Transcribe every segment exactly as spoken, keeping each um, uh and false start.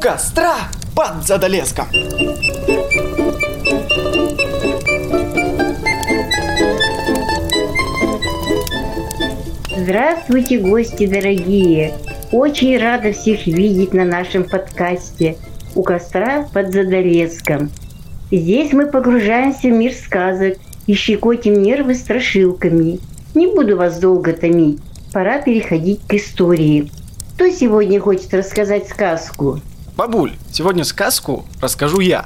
костра под Задалеском. Здравствуйте, гости дорогие! Очень рада всех видеть на нашем подкасте «У костра под Задалеском». Здесь мы погружаемся в мир сказок и щекотим нервы страшилками. Не буду вас долго томить, пора переходить к истории. Кто сегодня хочет рассказать сказку? Бабуль, сегодня сказку расскажу я.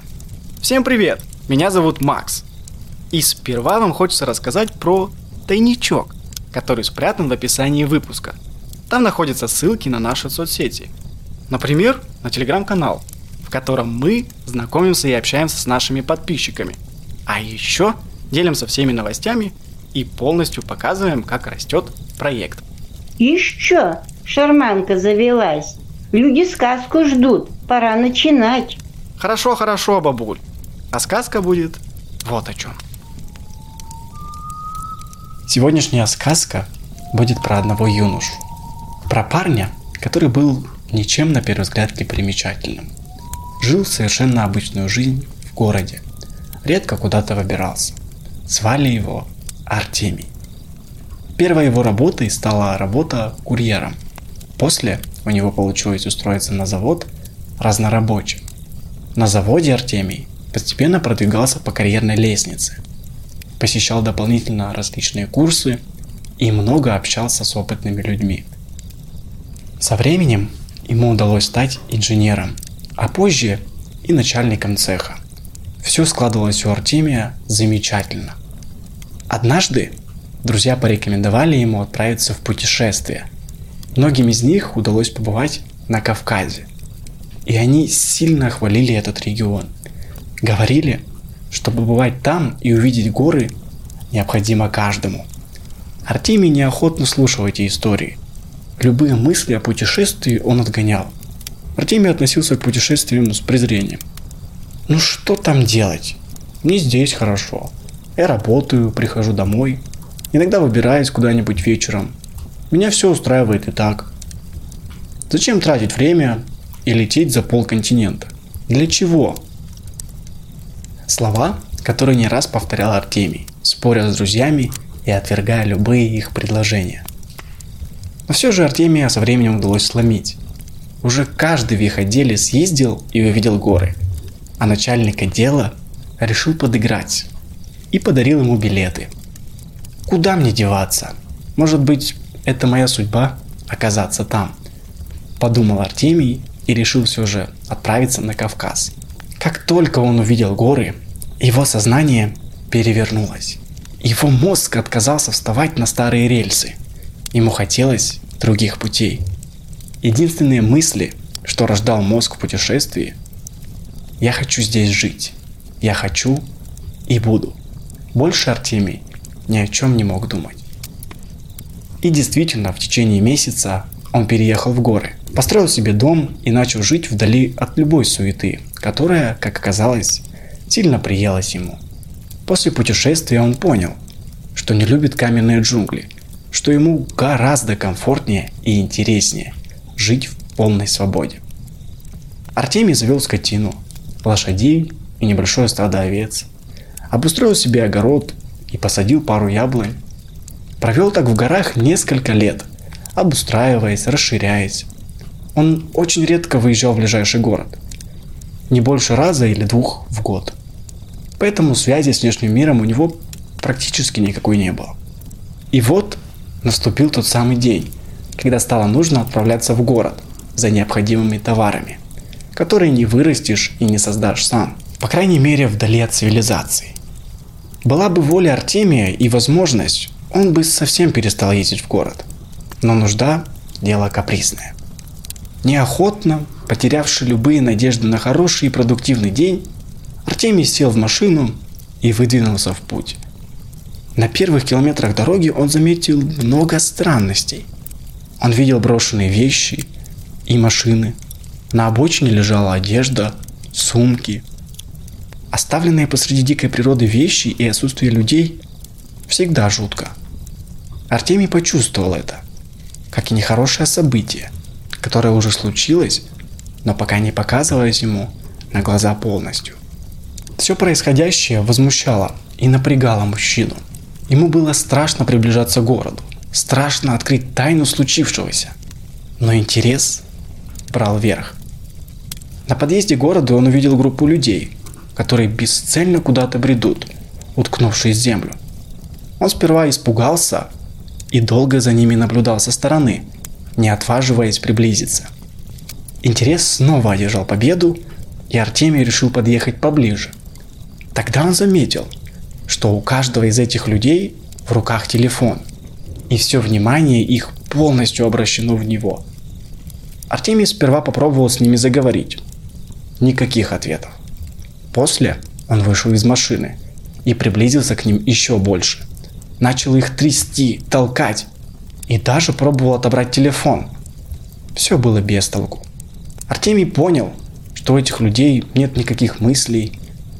Всем привет, меня зовут Макс. И сперва вам хочется рассказать про тайничок, который спрятан в описании выпуска. Там находятся ссылки на наши соцсети. Например, на телеграм-канал, в котором мы знакомимся и общаемся с нашими подписчиками. А еще делимся всеми новостями и полностью показываем, как растет проект. Ишь чё, шарманка завелась. Люди сказку ждут, пора начинать. Хорошо, хорошо, бабуль. А сказка будет вот о чем. Сегодняшняя сказка будет про одного юношу. Про парня, который был ничем на первый взгляд не примечательным. Жил совершенно обычную жизнь в городе. Редко куда-то выбирался. Звали его Артемий. Первой его работой стала работа курьером. После у него получилось устроиться на завод разнорабочим. На заводе Артемий постепенно продвигался по карьерной лестнице. Посещал дополнительно различные курсы и много общался с опытными людьми. Со временем ему удалось стать инженером, а позже и начальником цеха. Все складывалось у Артемия замечательно. Однажды друзья порекомендовали ему отправиться в путешествие. Многим из них удалось побывать на Кавказе. И они сильно хвалили этот регион. Говорили, что побывать там и увидеть горы необходимо каждому. Артемий неохотно слушал эти истории. Любые мысли о путешествии он отгонял. Артемий относился к путешествиям с презрением. Ну что там делать? Мне здесь хорошо. Я работаю, прихожу домой. Иногда выбираюсь куда-нибудь вечером. Меня все устраивает и так. Зачем тратить время и лететь за полконтинента? Для чего? Слова, которые не раз повторял Артемий, споря с друзьями и отвергая любые их предложения. Но все же Артемия со временем удалось сломить. Уже каждый в их отделе съездил и увидел горы, а начальник отдела решил подыграть и подарил ему билеты. Куда мне деваться? Может быть, это моя судьба оказаться там, подумал Артемий и решил все же отправиться на Кавказ. Как только он увидел горы, его сознание перевернулось. Его мозг отказался вставать на старые рельсы. Ему хотелось других путей. Единственные мысли, что рождал мозг в путешествии: «Я хочу здесь жить. Я хочу и буду». Больше Артемий ни о чем не мог думать. И действительно, в течение месяца он переехал в горы, построил себе дом и начал жить вдали от любой суеты, которая, как оказалось, сильно приелась ему. После путешествия он понял, что не любит каменные джунгли, что ему гораздо комфортнее и интереснее жить в полной свободе. Артемий завел скотину, лошадей и небольшое стадо овец, обустроил себе огород и посадил пару яблонь. Провел так в горах несколько лет, обустраиваясь, расширяясь. Он очень редко выезжал в ближайший город, не больше раза или двух в год. Поэтому связи с внешним миром у него практически никакой не было. И вот наступил тот самый день, когда стало нужно отправляться в город за необходимыми товарами, которые не вырастешь и не создашь сам, по крайней мере вдали от цивилизации. Была бы воля Артемия и возможность, он бы совсем перестал ездить в город. Но нужда – дело капризное. Неохотно, потерявший любые надежды на хороший и продуктивный день, Артемий сел в машину и выдвинулся в путь. На первых километрах дороги он заметил много странностей. Он видел брошенные вещи и машины. На обочине лежала одежда, сумки. Оставленные посреди дикой природы вещи и отсутствие людей всегда жутко. Артемий почувствовал это, как и нехорошее событие, которое уже случилось, но пока не показываясь ему на глаза полностью. Все происходящее возмущало и напрягало мужчину. Ему было страшно приближаться к городу, страшно открыть тайну случившегося, но интерес брал верх. На подъезде к городу он увидел группу людей, которые бесцельно куда-то бредут, уткнувшись в землю. Он сперва испугался и долго за ними наблюдал со стороны, не отваживаясь приблизиться. Интерес снова одержал победу, и Артемий решил подъехать поближе. Тогда он заметил, что у каждого из этих людей в руках телефон, и все внимание их полностью обращено в него. Артемий сперва попробовал с ними заговорить. Никаких ответов. После он вышел из машины и приблизился к ним еще больше. Начал их трясти, толкать и даже пробовал отобрать телефон. Все было без толку. Артемий понял, что у этих людей нет никаких мыслей,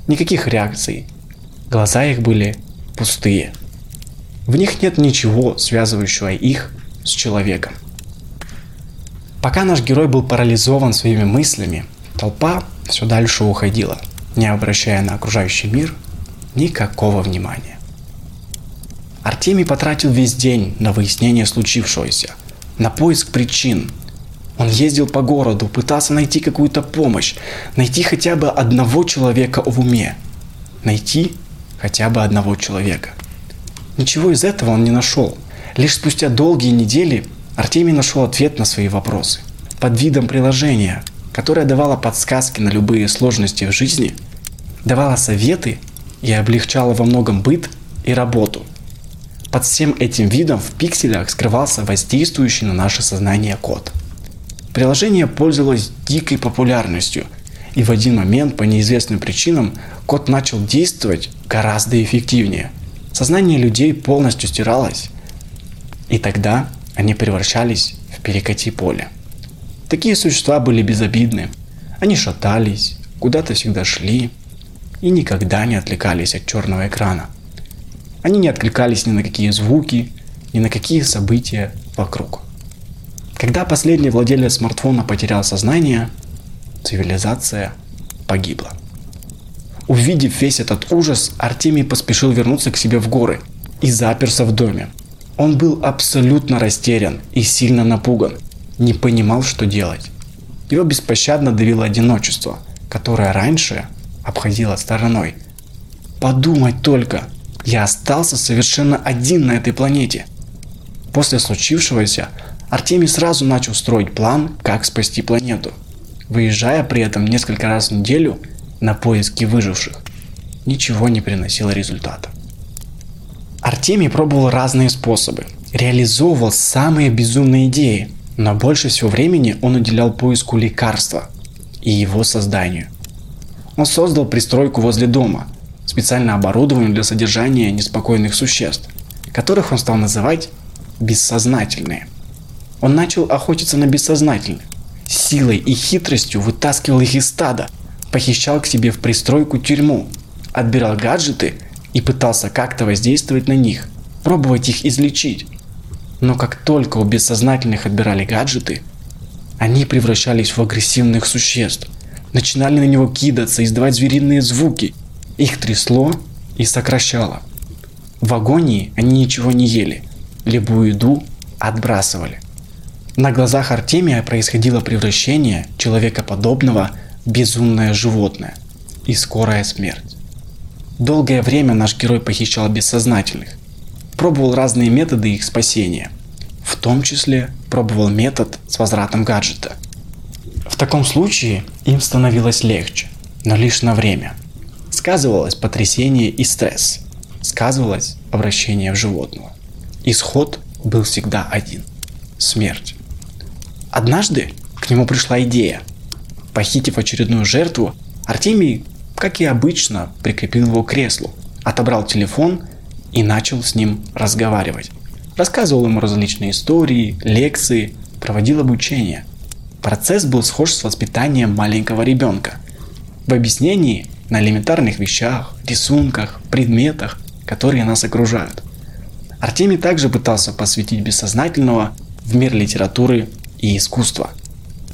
никаких реакций. Глаза их были пустые. В них нет ничего, связывающего их с человеком. Пока наш герой был парализован своими мыслями, толпа все дальше уходила, не обращая на окружающий мир никакого внимания. Артемий потратил весь день на выяснение случившегося, на поиск причин. Он ездил по городу, пытался найти какую-то помощь, найти хотя бы одного человека в уме, найти хотя бы одного человека. Ничего из этого он не нашел. Лишь спустя долгие недели Артемий нашел ответ на свои вопросы. Под видом приложения, которое давало подсказки на любые сложности в жизни, давало советы и облегчало во многом быт и работу. Под всем этим видом в пикселях скрывался воздействующий на наше сознание код. Приложение пользовалось дикой популярностью, и в один момент по неизвестным причинам код начал действовать гораздо эффективнее. Сознание людей полностью стиралось, и тогда они превращались в перекати-поле. Такие существа были безобидны, они шатались, куда-то всегда шли и никогда не отвлекались от черного экрана. Они не откликались ни на какие звуки, ни на какие события вокруг. Когда последний владелец смартфона потерял сознание, цивилизация погибла. Увидев весь этот ужас, Артемий поспешил вернуться к себе в горы и заперся в доме. Он был абсолютно растерян и сильно напуган, не понимал, что делать. Его беспощадно давило одиночество, которое раньше обходило стороной. Подумать только, я остался совершенно один на этой планете. После случившегося Артемий сразу начал строить план, как спасти планету, выезжая при этом несколько раз в неделю на поиски выживших. Ничего не приносило результата. Артемий пробовал разные способы, реализовывал самые безумные идеи, но больше всего времени он уделял поиску лекарства и его созданию. Он создал пристройку возле дома, специально оборудованную для содержания неспокойных существ, которых он стал называть бессознательные. Он начал охотиться на бессознательных, силой и хитростью вытаскивал их из стада, похищал к себе в пристройку тюрьму, отбирал гаджеты и пытался как-то воздействовать на них, пробовать их излечить. Но как только у бессознательных отбирали гаджеты, они превращались в агрессивных существ, начинали на него кидаться, издавать звериные звуки. Их трясло и сокращало. В агонии они ничего не ели, любую еду отбрасывали. На глазах Артемия происходило превращение человекоподобного безумное животное и скорая смерть. Долгое время наш герой похищал бессознательных, пробовал разные методы их спасения, в том числе пробовал метод с возвратом гаджета. В таком случае им становилось легче, но лишь на время. Сказывалось потрясение и стресс, сказывалось обращение в животного. Исход был всегда один – смерть. Однажды к нему пришла идея. Похитив очередную жертву, Артемий, как и обычно, прикрепил его к креслу, отобрал телефон и начал с ним разговаривать. Рассказывал ему различные истории, лекции, проводил обучение. Процесс был схож с воспитанием маленького ребенка. В объяснении на элементарных вещах, рисунках, предметах, которые нас окружают. Артемий также пытался посвятить бессознательного в мир литературы и искусства.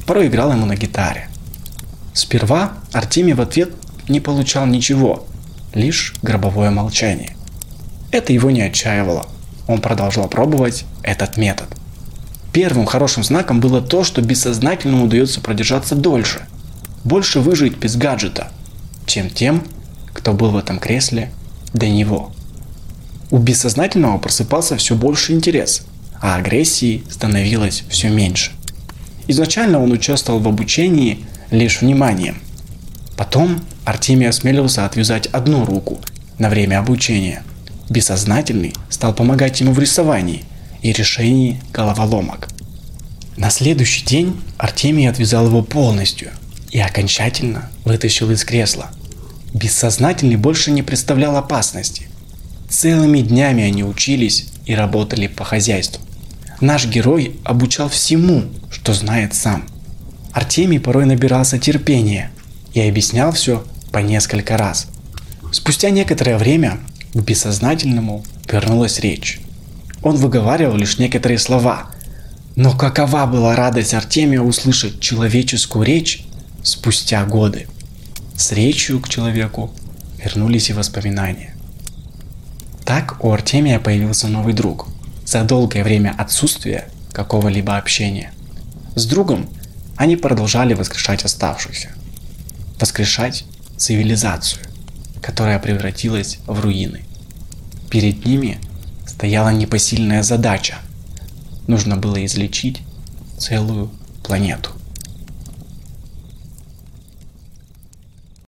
Порой играл ему на гитаре, Сперва Артемий в ответ не получал ничего, лишь гробовое молчание. Это его не отчаивало. Он продолжал пробовать этот метод. Первым хорошим знаком было то, что бессознательному удается продержаться дольше, больше выжить без гаджета, чем тем, кто был в этом кресле до него. У бессознательного просыпался все больше интерес, а агрессии становилось все меньше. Изначально он участвовал в обучении лишь вниманием. Потом Артемий осмелился отвязать одну руку на время обучения. Бессознательный стал помогать ему в рисовании и решении головоломок. На следующий день Артемий отвязал его полностью и окончательно вытащил из кресла. Бессознательный больше не представлял опасности. Целыми днями они учились и работали по хозяйству. Наш герой обучал всему, что знает сам. Артемий порой набирался терпения и объяснял все по несколько раз. Спустя некоторое время к бессознательному вернулась речь. Он выговаривал лишь некоторые слова. Но какова была радость Артемия услышать человеческую речь спустя годы. С речью к человеку вернулись и воспоминания. Так у Артемия появился новый друг за долгое время отсутствия какого-либо общения. С другом они продолжали воскрешать оставшихся. Воскрешать цивилизацию, которая превратилась в руины. Перед ними стояла непосильная задача. Нужно было излечить целую планету.